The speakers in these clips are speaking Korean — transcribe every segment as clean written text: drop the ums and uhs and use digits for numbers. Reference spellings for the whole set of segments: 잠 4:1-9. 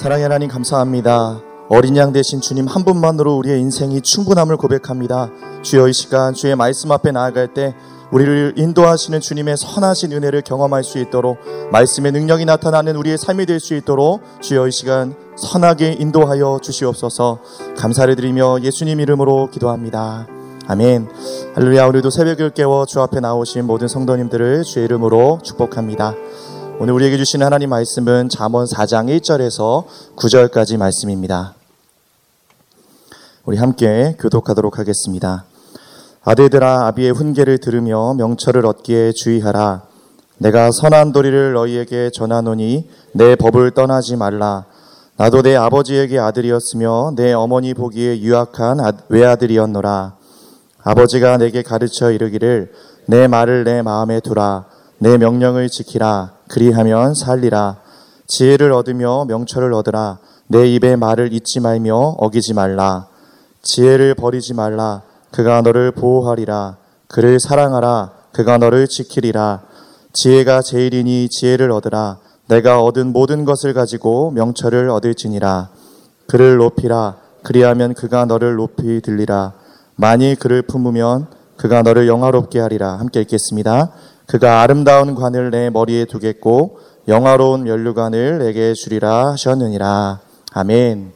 사랑의 하나님 감사합니다. 어린 양 되신 주님 한 분만으로 우리의 인생이 충분함을 고백합니다. 주여, 이 시간 주의 말씀 앞에 나아갈 때 우리를 인도하시는 주님의 선하신 은혜를 경험할 수 있도록, 말씀의 능력이 나타나는 우리의 삶이 될 수 있도록 주여 이 시간 선하게 인도하여 주시옵소서. 감사를 드리며 예수님 이름으로 기도합니다. 아멘. 할렐루야. 오늘도 새벽을 깨워 주 앞에 나오신 모든 성도님들을 주의 이름으로 축복합니다. 오늘 우리에게 주시는 하나님 말씀은 잠언 4장 1절에서 9절까지 말씀입니다. 우리 함께 교독하도록 하겠습니다. 아들들아, 아비의 훈계를 들으며 명철을 얻기에 주의하라. 내가 선한 도리를 너희에게 전하노니 내 법을 떠나지 말라. 나도 내 아버지에게 아들이었으며 내 어머니 보기에 유약한 외아들이었노라. 아버지가 내게 가르쳐 이르기를, 내 말을 내 마음에 두라. 내 명령을 지키라. 그리하면 살리라. 지혜를 얻으며 명철을 얻으라. 내 입의 말을 잊지 말며 어기지 말라. 지혜를 버리지 말라. 그가 너를 보호하리라. 그를 사랑하라. 그가 너를 지키리라. 지혜가 제일이니 지혜를 얻으라. 내가 얻은 모든 것을 가지고 명철을 얻을지니라. 그를 높이라. 그리하면 그가 너를 높이 들리라. 만일 그를 품으면 그가 너를 영화롭게 하리라. 함께 읽겠습니다. 그가 아름다운 관을 내 머리에 두겠고 영화로운 면류관을 내게 주리라 하셨느니라. 아멘.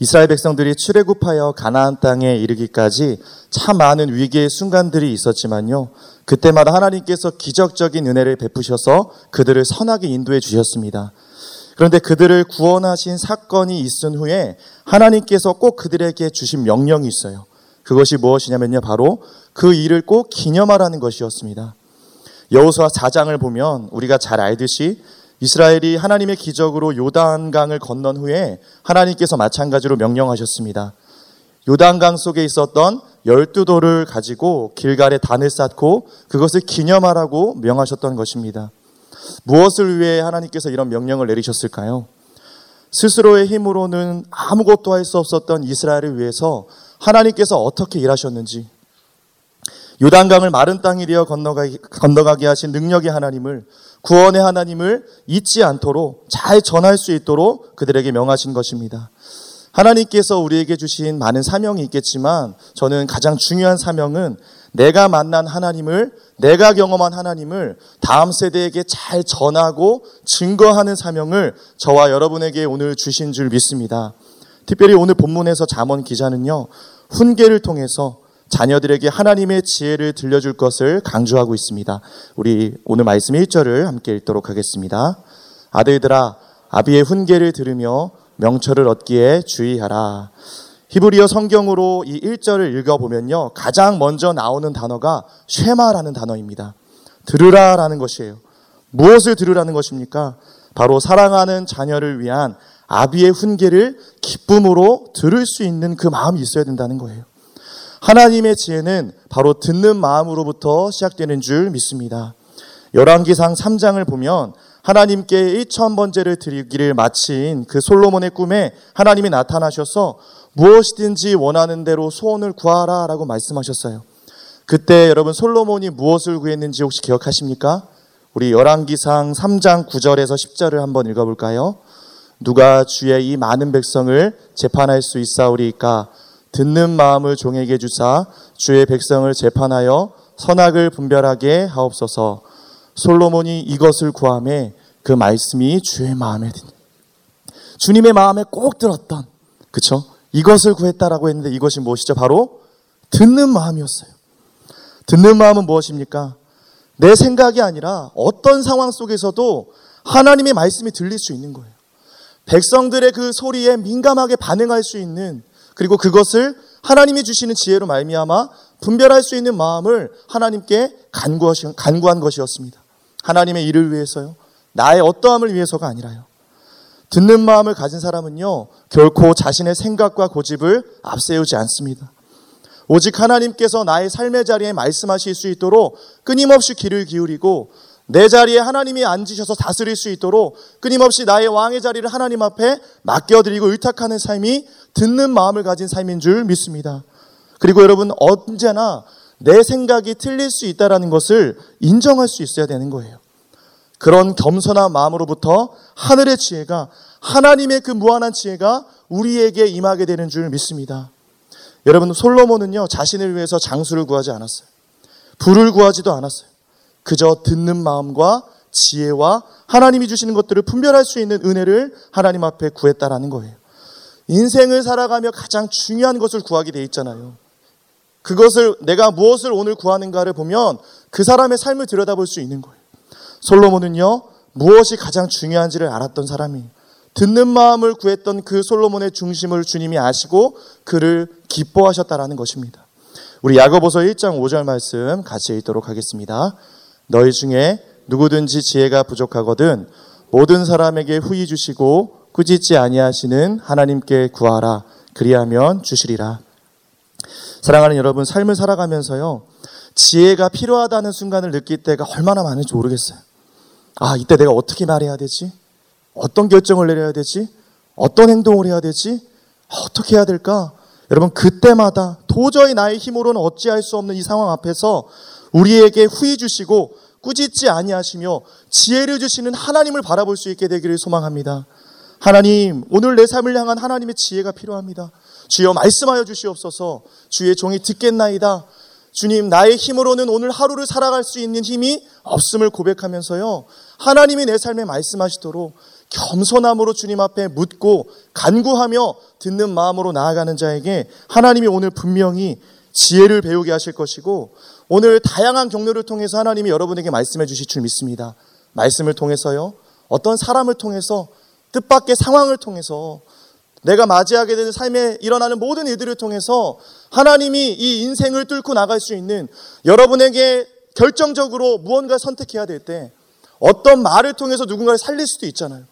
이스라엘 백성들이 출애굽하여 가나안 땅에 이르기까지 참 많은 위기의 순간들이 있었지만요, 그때마다 하나님께서 기적적인 은혜를 베푸셔서 그들을 선하게 인도해 주셨습니다. 그런데 그들을 구원하신 사건이 있은 후에 하나님께서 꼭 그들에게 주신 명령이 있어요. 그것이 무엇이냐면요, 바로 그 일을 꼭 기념하라는 것이었습니다. 여호수아 4장을 보면 우리가 잘 알듯이 이스라엘이 하나님의 기적으로 요단강을 건넌 후에 하나님께서 마찬가지로 명령하셨습니다. 요단강 속에 있었던 12돌을 가지고 길갈에 단을 쌓고 그것을 기념하라고 명하셨던 것입니다. 무엇을 위해 하나님께서 이런 명령을 내리셨을까요? 스스로의 힘으로는 아무것도 할 수 없었던 이스라엘을 위해서 하나님께서 어떻게 일하셨는지, 요단강을 마른 땅이 되어 건너가게 하신 능력의 하나님을, 구원의 하나님을 잊지 않도록 잘 전할 수 있도록 그들에게 명하신 것입니다. 하나님께서 우리에게 주신 많은 사명이 있겠지만 저는 가장 중요한 사명은 내가 만난 하나님을, 내가 경험한 하나님을 다음 세대에게 잘 전하고 증거하는 사명을 저와 여러분에게 오늘 주신 줄 믿습니다. 특별히 오늘 본문에서 잠언 기자는요, 훈계를 통해서 자녀들에게 하나님의 지혜를 들려줄 것을 강조하고 있습니다. 우리 오늘 말씀 1절을 함께 읽도록 하겠습니다. 아들들아, 아비의 훈계를 들으며 명철을 얻기에 주의하라. 히브리어 성경으로 이 1절을 읽어보면요, 가장 먼저 나오는 단어가 쉐마라는 단어입니다. 들으라라는 것이에요. 무엇을 들으라는 것입니까? 바로 사랑하는 자녀를 위한 아비의 훈계를 기쁨으로 들을 수 있는 그 마음이 있어야 된다는 거예요. 하나님의 지혜는 바로 듣는 마음으로부터 시작되는 줄 믿습니다. 열왕기상 3장을 보면 하나님께 1000번제를 드리기를 마친 그 솔로몬의 꿈에 하나님이 나타나셔서 무엇이든지 원하는 대로 소원을 구하라 라고 말씀하셨어요. 그때 여러분, 솔로몬이 무엇을 구했는지 혹시 기억하십니까? 우리 열왕기상 3장 9절에서 10절을 한번 읽어볼까요? 누가 주의 이 많은 백성을 재판할 수 있사오리이까? 듣는 마음을 종에게 주사 주의 백성을 재판하여 선악을 분별하게 하옵소서. 솔로몬이 이것을 구하매 그 말씀이 주의 마음에 든, 주님의 마음에 꼭 들었던, 그쵸? 이것을 구했다라고 했는데 이것이 무엇이죠? 바로 듣는 마음이었어요. 듣는 마음은 무엇입니까? 내 생각이 아니라 어떤 상황 속에서도 하나님의 말씀이 들릴 수 있는 거예요. 백성들의 그 소리에 민감하게 반응할 수 있는, 그리고 그것을 하나님이 주시는 지혜로 말미암아 분별할 수 있는 마음을 하나님께 간구한 것이었습니다. 하나님의 일을 위해서요, 나의 어떠함을 위해서가 아니라요. 듣는 마음을 가진 사람은요, 결코 자신의 생각과 고집을 앞세우지 않습니다. 오직 하나님께서 나의 삶의 자리에 말씀하실 수 있도록 끊임없이 귀를 기울이고, 내 자리에 하나님이 앉으셔서 다스릴 수 있도록 끊임없이 나의 왕의 자리를 하나님 앞에 맡겨드리고 의탁하는 삶이 듣는 마음을 가진 삶인 줄 믿습니다. 그리고 여러분, 언제나 내 생각이 틀릴 수 있다는 것을 인정할 수 있어야 되는 거예요. 그런 겸손한 마음으로부터 하늘의 지혜가, 하나님의 그 무한한 지혜가 우리에게 임하게 되는 줄 믿습니다. 여러분, 솔로몬은요, 자신을 위해서 장수를 구하지 않았어요. 부를 구하지도 않았어요. 그저 듣는 마음과 지혜와 하나님이 주시는 것들을 분별할 수 있는 은혜를 하나님 앞에 구했다라는 거예요. 인생을 살아가며 가장 중요한 것을 구하게 돼 있잖아요. 그것을, 내가 무엇을 오늘 구하는가를 보면 그 사람의 삶을 들여다볼 수 있는 거예요. 솔로몬은요, 무엇이 가장 중요한지를 알았던 사람이에요. 듣는 마음을 구했던 그 솔로몬의 중심을 주님이 아시고 그를 기뻐하셨다라는 것입니다. 우리 야고보서 1장 5절 말씀 같이 읽도록 하겠습니다. 너희 중에 누구든지 지혜가 부족하거든 모든 사람에게 후히 주시고 꾸짖지 아니하시는 하나님께 구하라. 그리하면 주시리라. 사랑하는 여러분, 삶을 살아가면서요, 지혜가 필요하다는 순간을 느낄 때가 얼마나 많은지 모르겠어요. 아, 이때 내가 어떻게 말해야 되지? 어떤 결정을 내려야 되지? 어떤 행동을 해야 되지? 어떻게 해야 될까? 여러분, 그때마다 도저히 나의 힘으로는 어찌할 수 없는 이 상황 앞에서 우리에게 후히 주시고 꾸짖지 아니하시며 지혜를 주시는 하나님을 바라볼 수 있게 되기를 소망합니다. 하나님, 오늘 내 삶을 향한 하나님의 지혜가 필요합니다. 주여, 말씀하여 주시옵소서. 주의 종이 듣겠나이다. 주님, 나의 힘으로는 오늘 하루를 살아갈 수 있는 힘이 없음을 고백하면서요, 하나님이 내 삶에 말씀하시도록 겸손함으로 주님 앞에 묻고 간구하며 듣는 마음으로 나아가는 자에게 하나님이 오늘 분명히 지혜를 배우게 하실 것이고, 오늘 다양한 경로를 통해서 하나님이 여러분에게 말씀해 주실 줄 믿습니다. 말씀을 통해서요, 어떤 사람을 통해서, 뜻밖의 상황을 통해서, 내가 맞이하게 되는 삶에 일어나는 모든 일들을 통해서 하나님이 이 인생을 뚫고 나갈 수 있는, 여러분에게 결정적으로 무언가 선택해야 될 때 어떤 말을 통해서 누군가를 살릴 수도 있잖아요.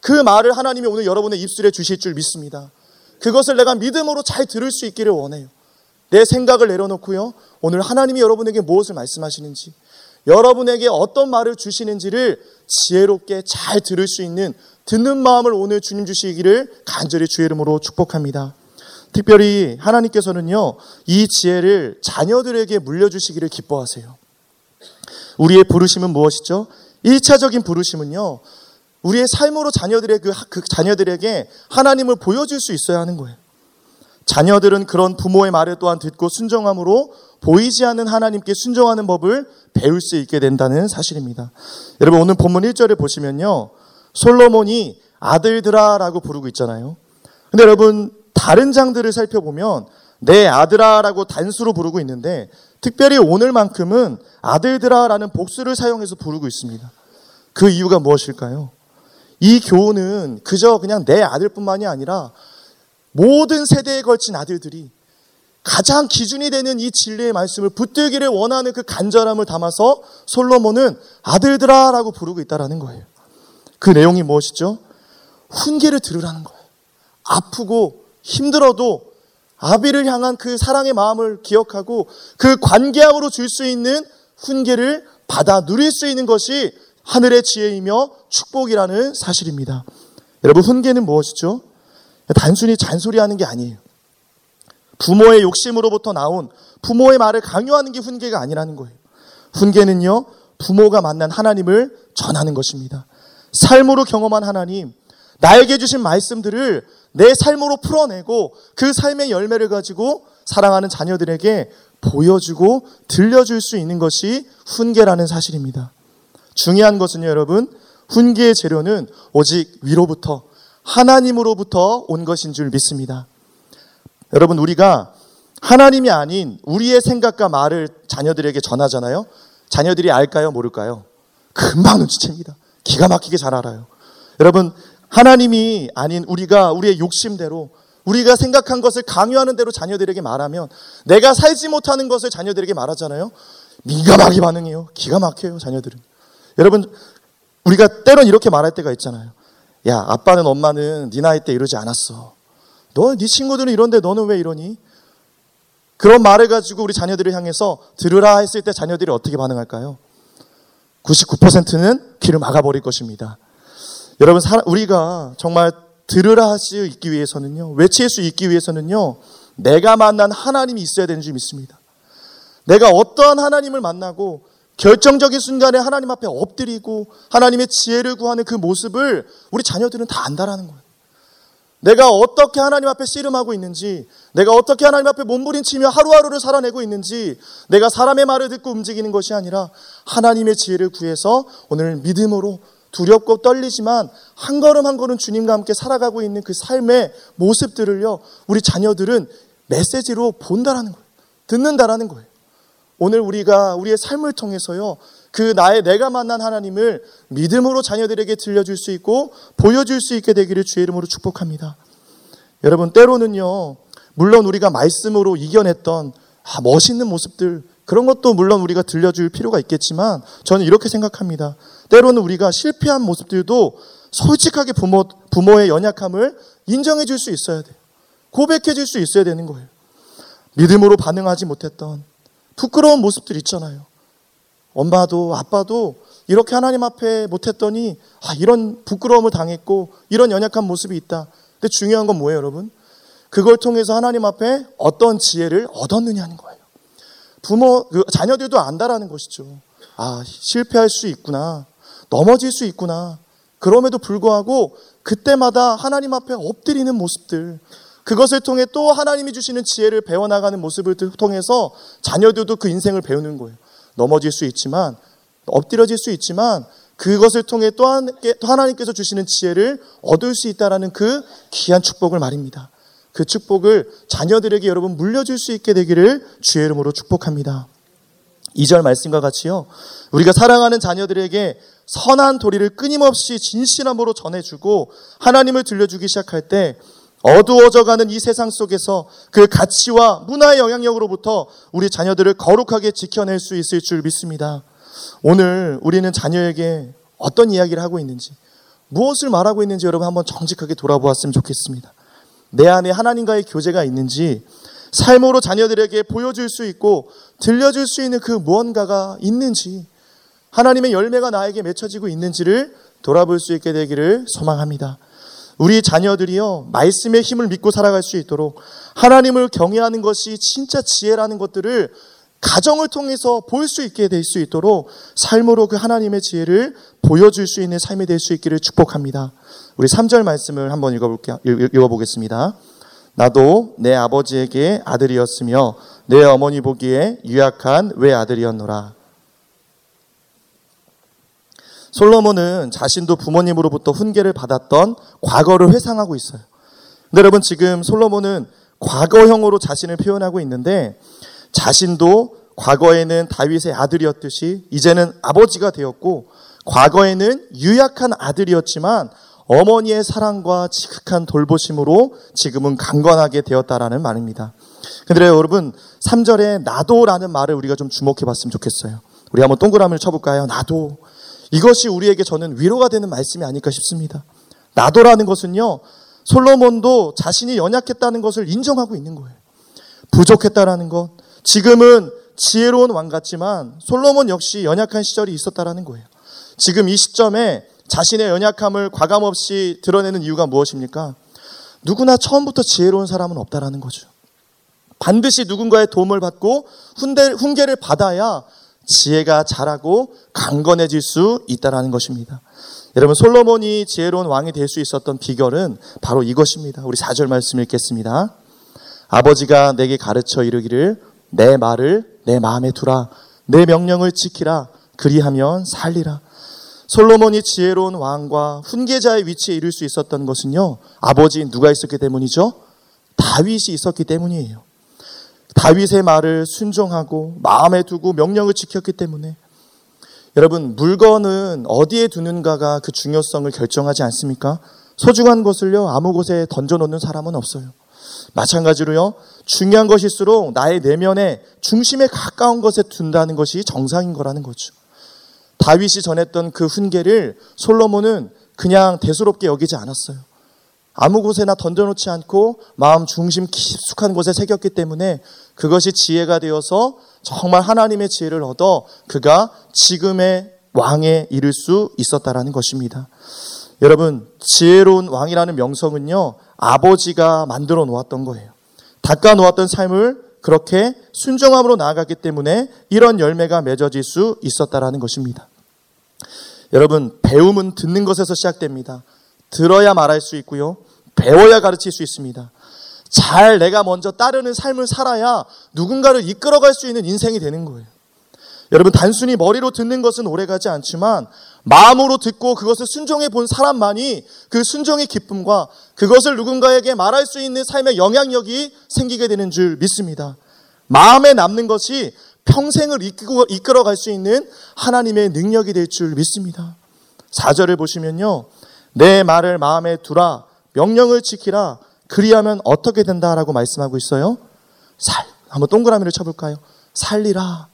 그 말을 하나님이 오늘 여러분의 입술에 주실 줄 믿습니다. 그것을 내가 믿음으로 잘 들을 수 있기를 원해요. 내 생각을 내려놓고요, 오늘 하나님이 여러분에게 무엇을 말씀하시는지, 여러분에게 어떤 말을 주시는지를 지혜롭게 잘 들을 수 있는, 듣는 마음을 오늘 주님 주시기를 간절히 주의 이름으로 축복합니다. 특별히 하나님께서는요, 이 지혜를 자녀들에게 물려주시기를 기뻐하세요. 우리의 부르심은 무엇이죠? 1차적인 부르심은요, 우리의 삶으로 그 자녀들에게 하나님을 보여줄 수 있어야 하는 거예요. 자녀들은 그런 부모의 말을 또한 듣고 순종함으로 보이지 않는 하나님께 순종하는 법을 배울 수 있게 된다는 사실입니다. 여러분, 오늘 본문 1절에 보시면요, 솔로몬이 아들들아 라고 부르고 있잖아요. 근데 여러분, 다른 장들을 살펴보면 내 아들아 라고 단수로 부르고 있는데, 특별히 오늘만큼은 아들들아 라는 복수를 사용해서 부르고 있습니다. 그 이유가 무엇일까요? 이 교훈은 그저 그냥 내 아들뿐만이 아니라 모든 세대에 걸친 아들들이 가장 기준이 되는 이 진리의 말씀을 붙들기를 원하는 그 간절함을 담아서 솔로몬은 아들들아 라고 부르고 있다는 거예요. 그 내용이 무엇이죠? 훈계를 들으라는 거예요. 아프고 힘들어도 아비를 향한 그 사랑의 마음을 기억하고 그 관계함으로 줄 수 있는 훈계를 받아 누릴 수 있는 것이 하늘의 지혜이며 축복이라는 사실입니다. 여러분, 훈계는 무엇이죠? 단순히 잔소리하는 게 아니에요. 부모의 욕심으로부터 나온 부모의 말을 강요하는 게 훈계가 아니라는 거예요. 훈계는요, 부모가 만난 하나님을 전하는 것입니다. 삶으로 경험한 하나님, 나에게 주신 말씀들을 내 삶으로 풀어내고 그 삶의 열매를 가지고 사랑하는 자녀들에게 보여주고 들려줄 수 있는 것이 훈계라는 사실입니다. 중요한 것은요, 여러분, 훈계의 재료는 오직 위로부터, 하나님으로부터 온 것인 줄 믿습니다. 여러분, 우리가 하나님이 아닌 우리의 생각과 말을 자녀들에게 전하잖아요. 자녀들이 알까요, 모를까요? 금방 눈치챕니다. 기가 막히게 잘 알아요. 여러분, 하나님이 아닌 우리가 우리의 욕심대로, 우리가 생각한 것을 강요하는 대로 자녀들에게 말하면, 내가 살지 못하는 것을 자녀들에게 말하잖아요. 민감하게 반응해요. 기가 막혀요, 자녀들은. 여러분, 우리가 때론 이렇게 말할 때가 있잖아요. 야, 아빠는, 엄마는 네 나이 때 이러지 않았어. 너, 네 친구들은 이런데 너는 왜 이러니? 그런 말을 가지고 우리 자녀들을 향해서 들으라 했을 때 자녀들이 어떻게 반응할까요? 99%는 귀를 막아버릴 것입니다. 여러분, 우리가 정말 들으라 할 수 있기 위해서는요, 외칠 수 있기 위해서는요, 내가 만난 하나님이 있어야 되는 줄 믿습니다. 내가 어떠한 하나님을 만나고 결정적인 순간에 하나님 앞에 엎드리고 하나님의 지혜를 구하는 그 모습을 우리 자녀들은 다 안다라는 거예요. 내가 어떻게 하나님 앞에 씨름하고 있는지, 내가 어떻게 하나님 앞에 몸부림치며 하루하루를 살아내고 있는지, 내가 사람의 말을 듣고 움직이는 것이 아니라 하나님의 지혜를 구해서 오늘 믿음으로 두렵고 떨리지만 한 걸음 한 걸음 주님과 함께 살아가고 있는 그 삶의 모습들을요, 우리 자녀들은 메시지로 본다라는 거예요. 듣는다라는 거예요. 오늘 우리가 우리의 삶을 통해서요, 그 내가 만난 하나님을 믿음으로 자녀들에게 들려줄 수 있고 보여줄 수 있게 되기를 주의 이름으로 축복합니다. 여러분, 때로는요, 물론 우리가 말씀으로 이겨냈던 멋있는 모습들, 그런 것도 물론 우리가 들려줄 필요가 있겠지만, 저는 이렇게 생각합니다. 때로는 우리가 실패한 모습들도 솔직하게 부모의 연약함을 인정해 줄 수 있어야 돼요. 고백해 줄 수 있어야 되는 거예요. 믿음으로 반응하지 못했던 부끄러운 모습들 있잖아요. 엄마도 아빠도 이렇게 하나님 앞에 못했더니 이런 부끄러움을 당했고 이런 연약한 모습이 있다. 근데 중요한 건 뭐예요, 여러분? 그걸 통해서 하나님 앞에 어떤 지혜를 얻었느냐는 거예요. 자녀들도 안다라는 것이죠. 실패할 수 있구나. 넘어질 수 있구나. 그럼에도 불구하고 그때마다 하나님 앞에 엎드리는 모습들, 그것을 통해 또 하나님이 주시는 지혜를 배워나가는 모습을 통해서 자녀들도 그 인생을 배우는 거예요. 넘어질 수 있지만, 엎드려질 수 있지만, 그것을 통해 또한 하나님께서 주시는 지혜를 얻을 수 있다라는 그 귀한 축복을 말입니다. 그 축복을 자녀들에게 여러분 물려줄 수 있게 되기를 주의 이름으로 축복합니다. 2절 말씀과 같이요, 우리가 사랑하는 자녀들에게 선한 도리를 끊임없이 진실함으로 전해주고 하나님을 들려주기 시작할 때 어두워져가는 이 세상 속에서 그 가치와 문화의 영향력으로부터 우리 자녀들을 거룩하게 지켜낼 수 있을 줄 믿습니다. 오늘 우리는 자녀에게 어떤 이야기를 하고 있는지, 무엇을 말하고 있는지 여러분 한번 정직하게 돌아보았으면 좋겠습니다. 내 안에 하나님과의 교제가 있는지, 삶으로 자녀들에게 보여줄 수 있고 들려줄 수 있는 그 무언가가 있는지, 하나님의 열매가 나에게 맺혀지고 있는지를 돌아볼 수 있게 되기를 소망합니다. 우리 자녀들이요, 말씀의 힘을 믿고 살아갈 수 있도록 하나님을 경외하는 것이 진짜 지혜라는 것들을 가정을 통해서 볼 수 있게 될 수 있도록 삶으로 그 하나님의 지혜를 보여줄 수 있는 삶이 될 수 있기를 축복합니다. 우리 3절 말씀을 한번 읽어보겠습니다. 나도 내 아버지에게 아들이었으며 내 어머니 보기에 유약한 외아들이었노라. 솔로몬은 자신도 부모님으로부터 훈계를 받았던 과거를 회상하고 있어요. 근데 여러분, 지금 솔로몬은 과거형으로 자신을 표현하고 있는데, 자신도 과거에는 다윗의 아들이었듯이 이제는 아버지가 되었고, 과거에는 유약한 아들이었지만 어머니의 사랑과 지극한 돌보심으로 지금은 강건하게 되었다라는 말입니다. 근데 여러분, 3절에 나도라는 말을 우리가 좀 주목해 봤으면 좋겠어요. 우리 한번 동그라미를 쳐볼까요? 나도. 이것이 우리에게 저는 위로가 되는 말씀이 아닐까 싶습니다. 나도라는 것은요, 솔로몬도 자신이 연약했다는 것을 인정하고 있는 거예요. 부족했다라는 것, 지금은 지혜로운 왕 같지만 솔로몬 역시 연약한 시절이 있었다라는 거예요. 지금 이 시점에 자신의 연약함을 과감없이 드러내는 이유가 무엇입니까? 누구나 처음부터 지혜로운 사람은 없다라는 거죠. 반드시 누군가의 도움을 받고 훈계를 받아야 지혜가 자라고 강건해질 수 있다라는 것입니다. 여러분, 솔로몬이 지혜로운 왕이 될 수 있었던 비결은 바로 이것입니다. 우리 4절 말씀 읽겠습니다. 아버지가 내게 가르쳐 이르기를 내 말을 내 마음에 두라. 내 명령을 지키라. 그리하면 살리라. 솔로몬이 지혜로운 왕과 훈계자의 위치에 이를 수 있었던 것은요, 아버지인 누가 있었기 때문이죠? 다윗이 있었기 때문이에요. 다윗의 말을 순종하고 마음에 두고 명령을 지켰기 때문에. 여러분, 물건은 어디에 두는가가 그 중요성을 결정하지 않습니까? 소중한 것을요, 아무 곳에 던져놓는 사람은 없어요. 마찬가지로요, 중요한 것일수록 나의 내면에 중심에 가까운 것에 둔다는 것이 정상인 거라는 거죠. 다윗이 전했던 그 훈계를 솔로몬은 그냥 대수롭게 여기지 않았어요. 아무 곳에나 던져놓지 않고 마음 중심 깊숙한 곳에 새겼기 때문에 그것이 지혜가 되어서 정말 하나님의 지혜를 얻어 그가 지금의 왕에 이를 수 있었다라는 것입니다. 여러분, 지혜로운 왕이라는 명성은요, 아버지가 만들어 놓았던 거예요. 닦아 놓았던 삶을 그렇게 순정함으로 나아갔기 때문에 이런 열매가 맺어질 수 있었다라는 것입니다. 여러분, 배움은 듣는 것에서 시작됩니다. 들어야 말할 수 있고요, 배워야 가르칠 수 있습니다. 잘 내가 먼저 따르는 삶을 살아야 누군가를 이끌어갈 수 있는 인생이 되는 거예요. 여러분, 단순히 머리로 듣는 것은 오래가지 않지만 마음으로 듣고 그것을 순종해 본 사람만이 그 순종의 기쁨과 그것을 누군가에게 말할 수 있는 삶의 영향력이 생기게 되는 줄 믿습니다. 마음에 남는 것이 평생을 이끌어갈 수 있는 하나님의 능력이 될 줄 믿습니다. 4절을 보시면요, 내 말을 마음에 두라, 명령을 지키라, 그리하면 어떻게 된다라고 말씀하고 있어요. 한번 동그라미를 쳐볼까요? 살리라.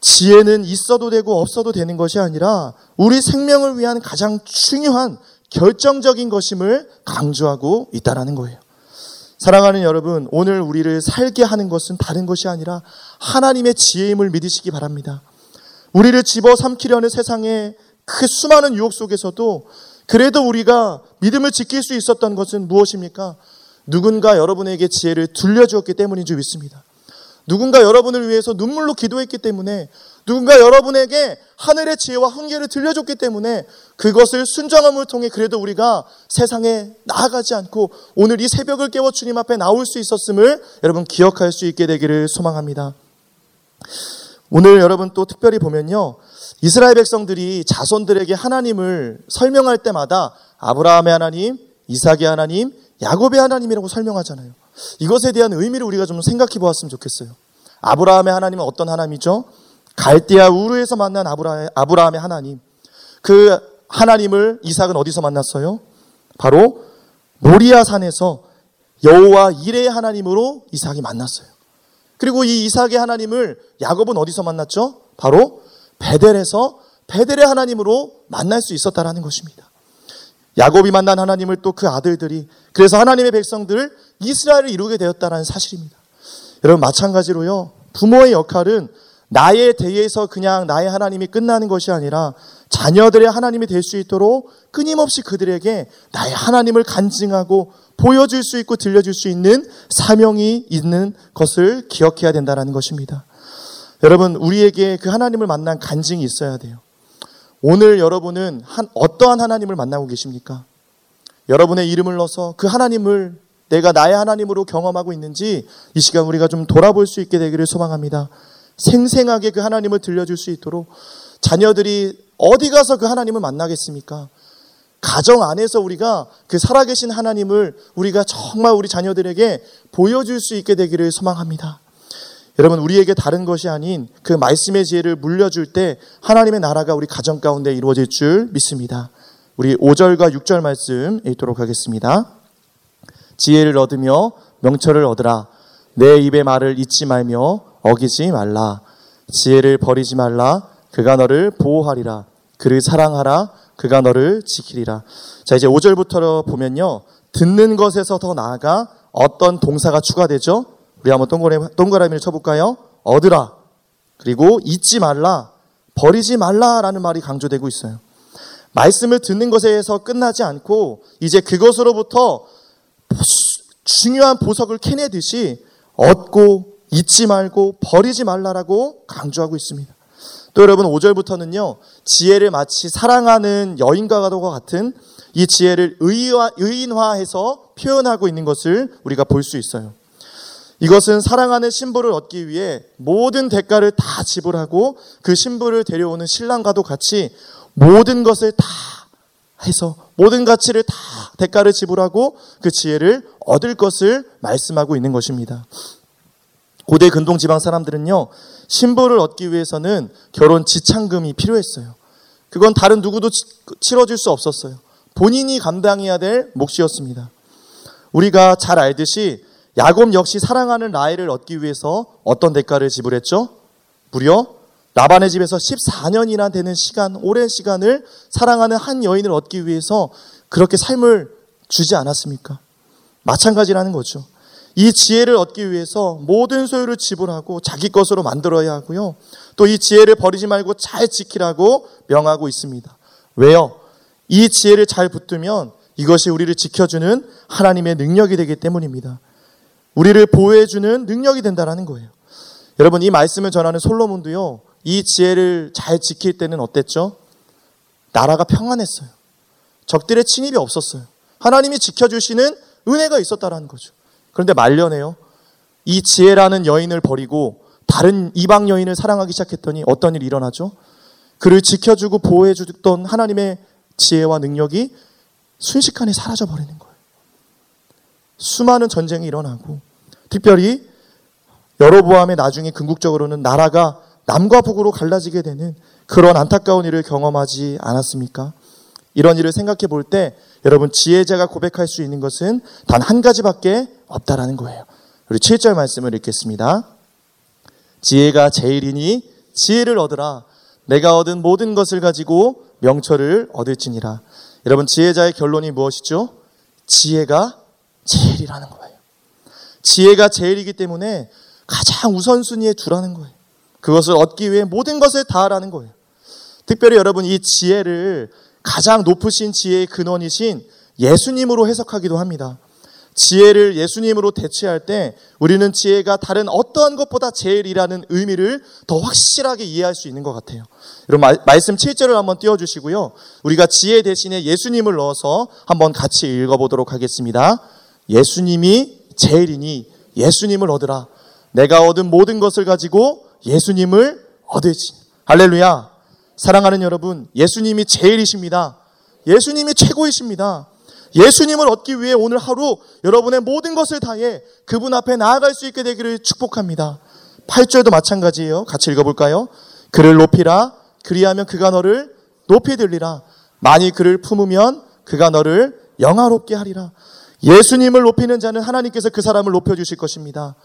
지혜는 있어도 되고 없어도 되는 것이 아니라 우리 생명을 위한 가장 중요한 결정적인 것임을 강조하고 있다는 거예요. 사랑하는 여러분, 오늘 우리를 살게 하는 것은 다른 것이 아니라 하나님의 지혜임을 믿으시기 바랍니다. 우리를 집어삼키려는 세상의 그 수많은 유혹 속에서도 그래도 우리가 믿음을 지킬 수 있었던 것은 무엇입니까? 누군가 여러분에게 지혜를 들려주었기 때문인 줄 믿습니다. 누군가 여러분을 위해서 눈물로 기도했기 때문에, 누군가 여러분에게 하늘의 지혜와 훈계를 들려줬기 때문에 그것을 순정함을 통해 그래도 우리가 세상에 나아가지 않고 오늘 이 새벽을 깨워 주님 앞에 나올 수 있었음을 여러분 기억할 수 있게 되기를 소망합니다. 오늘 여러분 또 특별히 보면요, 이스라엘 백성들이 자손들에게 하나님을 설명할 때마다 아브라함의 하나님, 이삭의 하나님, 야곱의 하나님이라고 설명하잖아요. 이것에 대한 의미를 우리가 좀 생각해 보았으면 좋겠어요. 아브라함의 하나님은 어떤 하나님이죠? 갈대아 우르에서 만난 아브라함의 하나님. 그 하나님을 이삭은 어디서 만났어요? 바로 모리아 산에서 여호와 이레의 하나님으로 이삭이 만났어요. 그리고 이 이삭의 하나님을 야곱은 어디서 만났죠? 바로 베델에서 베델의 하나님으로 만날 수 있었다라는 것입니다. 야곱이 만난 하나님을 또 그 아들들이, 그래서 하나님의 백성들 이스라엘을 이루게 되었다라는 사실입니다. 여러분, 마찬가지로요, 부모의 역할은 나에 대해서 그냥 나의 하나님이 끝나는 것이 아니라 자녀들의 하나님이 될 수 있도록 끊임없이 그들에게 나의 하나님을 간증하고 보여줄 수 있고 들려줄 수 있는 사명이 있는 것을 기억해야 된다는 것입니다. 여러분, 우리에게 그 하나님을 만난 간증이 있어야 돼요. 오늘 여러분은 어떠한 하나님을 만나고 계십니까? 여러분의 이름을 넣어서 그 하나님을 내가 나의 하나님으로 경험하고 있는지 이 시간 우리가 좀 돌아볼 수 있게 되기를 소망합니다. 생생하게 그 하나님을 들려줄 수 있도록. 자녀들이 어디 가서 그 하나님을 만나겠습니까? 가정 안에서 우리가 그 살아계신 하나님을 우리가 정말 우리 자녀들에게 보여줄 수 있게 되기를 소망합니다. 여러분, 우리에게 다른 것이 아닌 그 말씀의 지혜를 물려줄 때 하나님의 나라가 우리 가정 가운데 이루어질 줄 믿습니다. 우리 5절과 6절 말씀 읽도록 하겠습니다. 지혜를 얻으며 명철을 얻으라. 내 입의 말을 잊지 말며 어기지 말라. 지혜를 버리지 말라. 그가 너를 보호하리라. 그를 사랑하라. 그가 너를 지키리라. 자, 이제 5절부터 보면요, 듣는 것에서 더 나아가 어떤 동사가 추가되죠? 우리 한번 동그라미를 쳐볼까요? 얻으라, 그리고 잊지 말라, 버리지 말라라는 말이 강조되고 있어요. 말씀을 듣는 것에서 끝나지 않고 이제 그것으로부터 중요한 보석을 캐내듯이 얻고 잊지 말고 버리지 말라라고 강조하고 있습니다. 또 여러분, 5절부터는요, 지혜를 마치 사랑하는 여인과 같은 이 지혜를 의인화해서 표현하고 있는 것을 우리가 볼 수 있어요. 이것은 사랑하는 신부를 얻기 위해 모든 대가를 다 지불하고 그 신부를 데려오는 신랑과도 같이 모든 것을 다 해서 모든 가치를 다 대가를 지불하고 그 지혜를 얻을 것을 말씀하고 있는 것입니다. 고대 근동 지방 사람들은요, 신부를 얻기 위해서는 결혼 지참금이 필요했어요. 그건 다른 누구도 치러줄 수 없었어요. 본인이 감당해야 될 몫이었습니다. 우리가 잘 알듯이 야곱 역시 사랑하는 라헬을 얻기 위해서 어떤 대가를 지불했죠? 무려 라반의 집에서 14년이나 되는 시간, 오랜 시간을 사랑하는 한 여인을 얻기 위해서 그렇게 삶을 주지 않았습니까? 마찬가지라는 거죠. 이 지혜를 얻기 위해서 모든 소유를 지불하고 자기 것으로 만들어야 하고요, 또 이 지혜를 버리지 말고 잘 지키라고 명하고 있습니다. 왜요? 이 지혜를 잘 붙들면 이것이 우리를 지켜주는 하나님의 능력이 되기 때문입니다. 우리를 보호해주는 능력이 된다라는 거예요. 여러분, 이 말씀을 전하는 솔로몬도요, 이 지혜를 잘 지킬 때는 어땠죠? 나라가 평안했어요. 적들의 침입이 없었어요. 하나님이 지켜주시는 은혜가 있었다라는 거죠. 그런데 말년에요, 이 지혜라는 여인을 버리고 다른 이방 여인을 사랑하기 시작했더니 어떤 일이 일어나죠? 그를 지켜주고 보호해주던 하나님의 지혜와 능력이 순식간에 사라져버리는 거예요. 수많은 전쟁이 일어나고, 특별히 여로보암의 나중에 궁극적으로는 나라가 남과 북으로 갈라지게 되는 그런 안타까운 일을 경험하지 않았습니까? 이런 일을 생각해 볼 때 여러분, 지혜자가 고백할 수 있는 것은 단 한 가지밖에 없다라는 거예요. 우리 7절 말씀을 읽겠습니다. 지혜가 제일이니 지혜를 얻으라. 내가 얻은 모든 것을 가지고 명철을 얻을지니라. 여러분, 지혜자의 결론이 무엇이죠? 지혜가 제일이라는 거예요. 지혜가 제일이기 때문에 가장 우선순위에 두라는 거예요. 그것을 얻기 위해 모든 것을 다하라는 거예요. 특별히 여러분, 이 지혜를 가장 높으신 지혜의 근원이신 예수님으로 해석하기도 합니다. 지혜를 예수님으로 대체할 때 우리는 지혜가 다른 어떠한 것보다 제일이라는 의미를 더 확실하게 이해할 수 있는 것 같아요. 여러분, 말씀 7절을 한번 띄워주시고요, 우리가 지혜 대신에 예수님을 넣어서 한번 같이 읽어보도록 하겠습니다. 예수님이 제일이니 예수님을 얻으라. 내가 얻은 모든 것을 가지고 예수님을 얻을지. 할렐루야. 사랑하는 여러분, 예수님이 제일이십니다. 예수님이 최고이십니다. 예수님을 얻기 위해 오늘 하루 여러분의 모든 것을 다해 그분 앞에 나아갈 수 있게 되기를 축복합니다. 8절도 마찬가지예요. 같이 읽어볼까요? 그를 높이라. 그리하면 그가 너를 높이 들리라. 만일 그를 품으면 그가 너를 영화롭게 하리라. 예수님을 높이는 자는 하나님께서 그 사람을 높여주실 것입니다.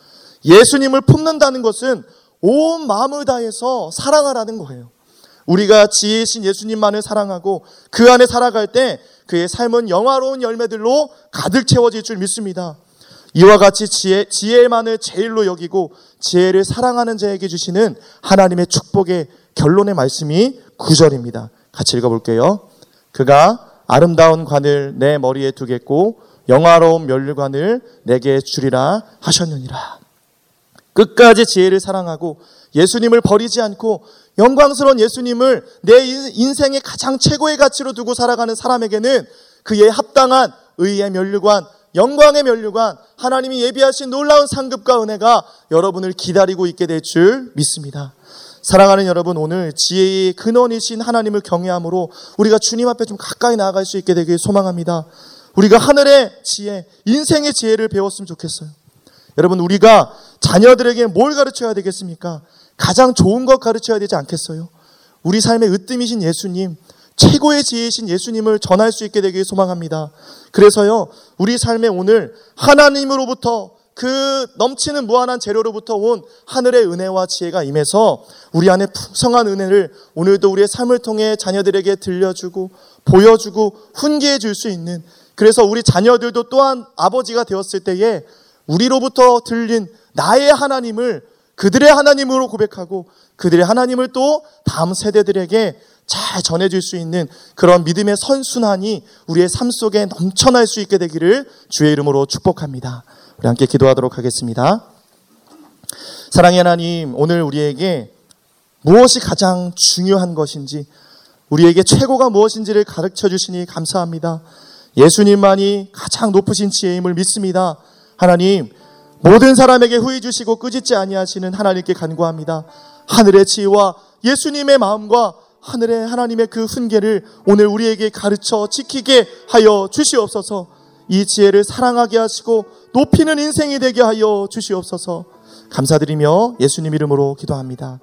예수님을 품는다는 것은 온 마음을 다해서 사랑하라는 거예요. 우리가 지혜이신 예수님만을 사랑하고 그 안에 살아갈 때 그의 삶은 영화로운 열매들로 가득 채워질 줄 믿습니다. 이와 같이 지혜만을 제일로 여기고 지혜를 사랑하는 자에게 주시는 하나님의 축복의 결론의 말씀이 9절입니다. 같이 읽어볼게요. 그가 아름다운 관을 내 머리에 두겠고 영화로운 면류관을 내게 주리라 하셨느니라. 끝까지 지혜를 사랑하고 예수님을 버리지 않고 영광스러운 예수님을 내 인생의 가장 최고의 가치로 두고 살아가는 사람에게는 그에 합당한 의의 면류관, 영광의 면류관, 하나님이 예비하신 놀라운 상급과 은혜가 여러분을 기다리고 있게 될 줄 믿습니다. 사랑하는 여러분, 오늘 지혜의 근원이신 하나님을 경외함으로 우리가 주님 앞에 좀 가까이 나아갈 수 있게 되길 소망합니다. 우리가 하늘의 지혜, 인생의 지혜를 배웠으면 좋겠어요. 여러분, 우리가 자녀들에게 뭘 가르쳐야 되겠습니까? 가장 좋은 것 가르쳐야 되지 않겠어요? 우리 삶의 으뜸이신 예수님, 최고의 지혜이신 예수님을 전할 수 있게 되길 소망합니다. 그래서요, 우리 삶에 오늘 하나님으로부터 그 넘치는 무한한 재료로부터 온 하늘의 은혜와 지혜가 임해서 우리 안에 풍성한 은혜를 오늘도 우리의 삶을 통해 자녀들에게 들려주고 보여주고 훈계해 줄 수 있는, 그래서 우리 자녀들도 또한 아버지가 되었을 때에 우리로부터 들린 나의 하나님을 그들의 하나님으로 고백하고 그들의 하나님을 또 다음 세대들에게 잘 전해줄 수 있는 그런 믿음의 선순환이 우리의 삶 속에 넘쳐날 수 있게 되기를 주의 이름으로 축복합니다. 우리 함께 기도하도록 하겠습니다. 사랑의 하나님, 오늘 우리에게 무엇이 가장 중요한 것인지, 우리에게 최고가 무엇인지를 가르쳐 주시니 감사합니다. 예수님만이 가장 높으신 지혜임을 믿습니다. 하나님, 모든 사람에게 후히 주시고 꾸짖지 아니하시는 하나님께 간구합니다. 하늘의 지혜와 예수님의 마음과 하늘의 하나님의 그 훈계를 오늘 우리에게 가르쳐 지키게 하여 주시옵소서. 이 지혜를 사랑하게 하시고 높이는 인생이 되게 하여 주시옵소서. 감사드리며 예수님 이름으로 기도합니다.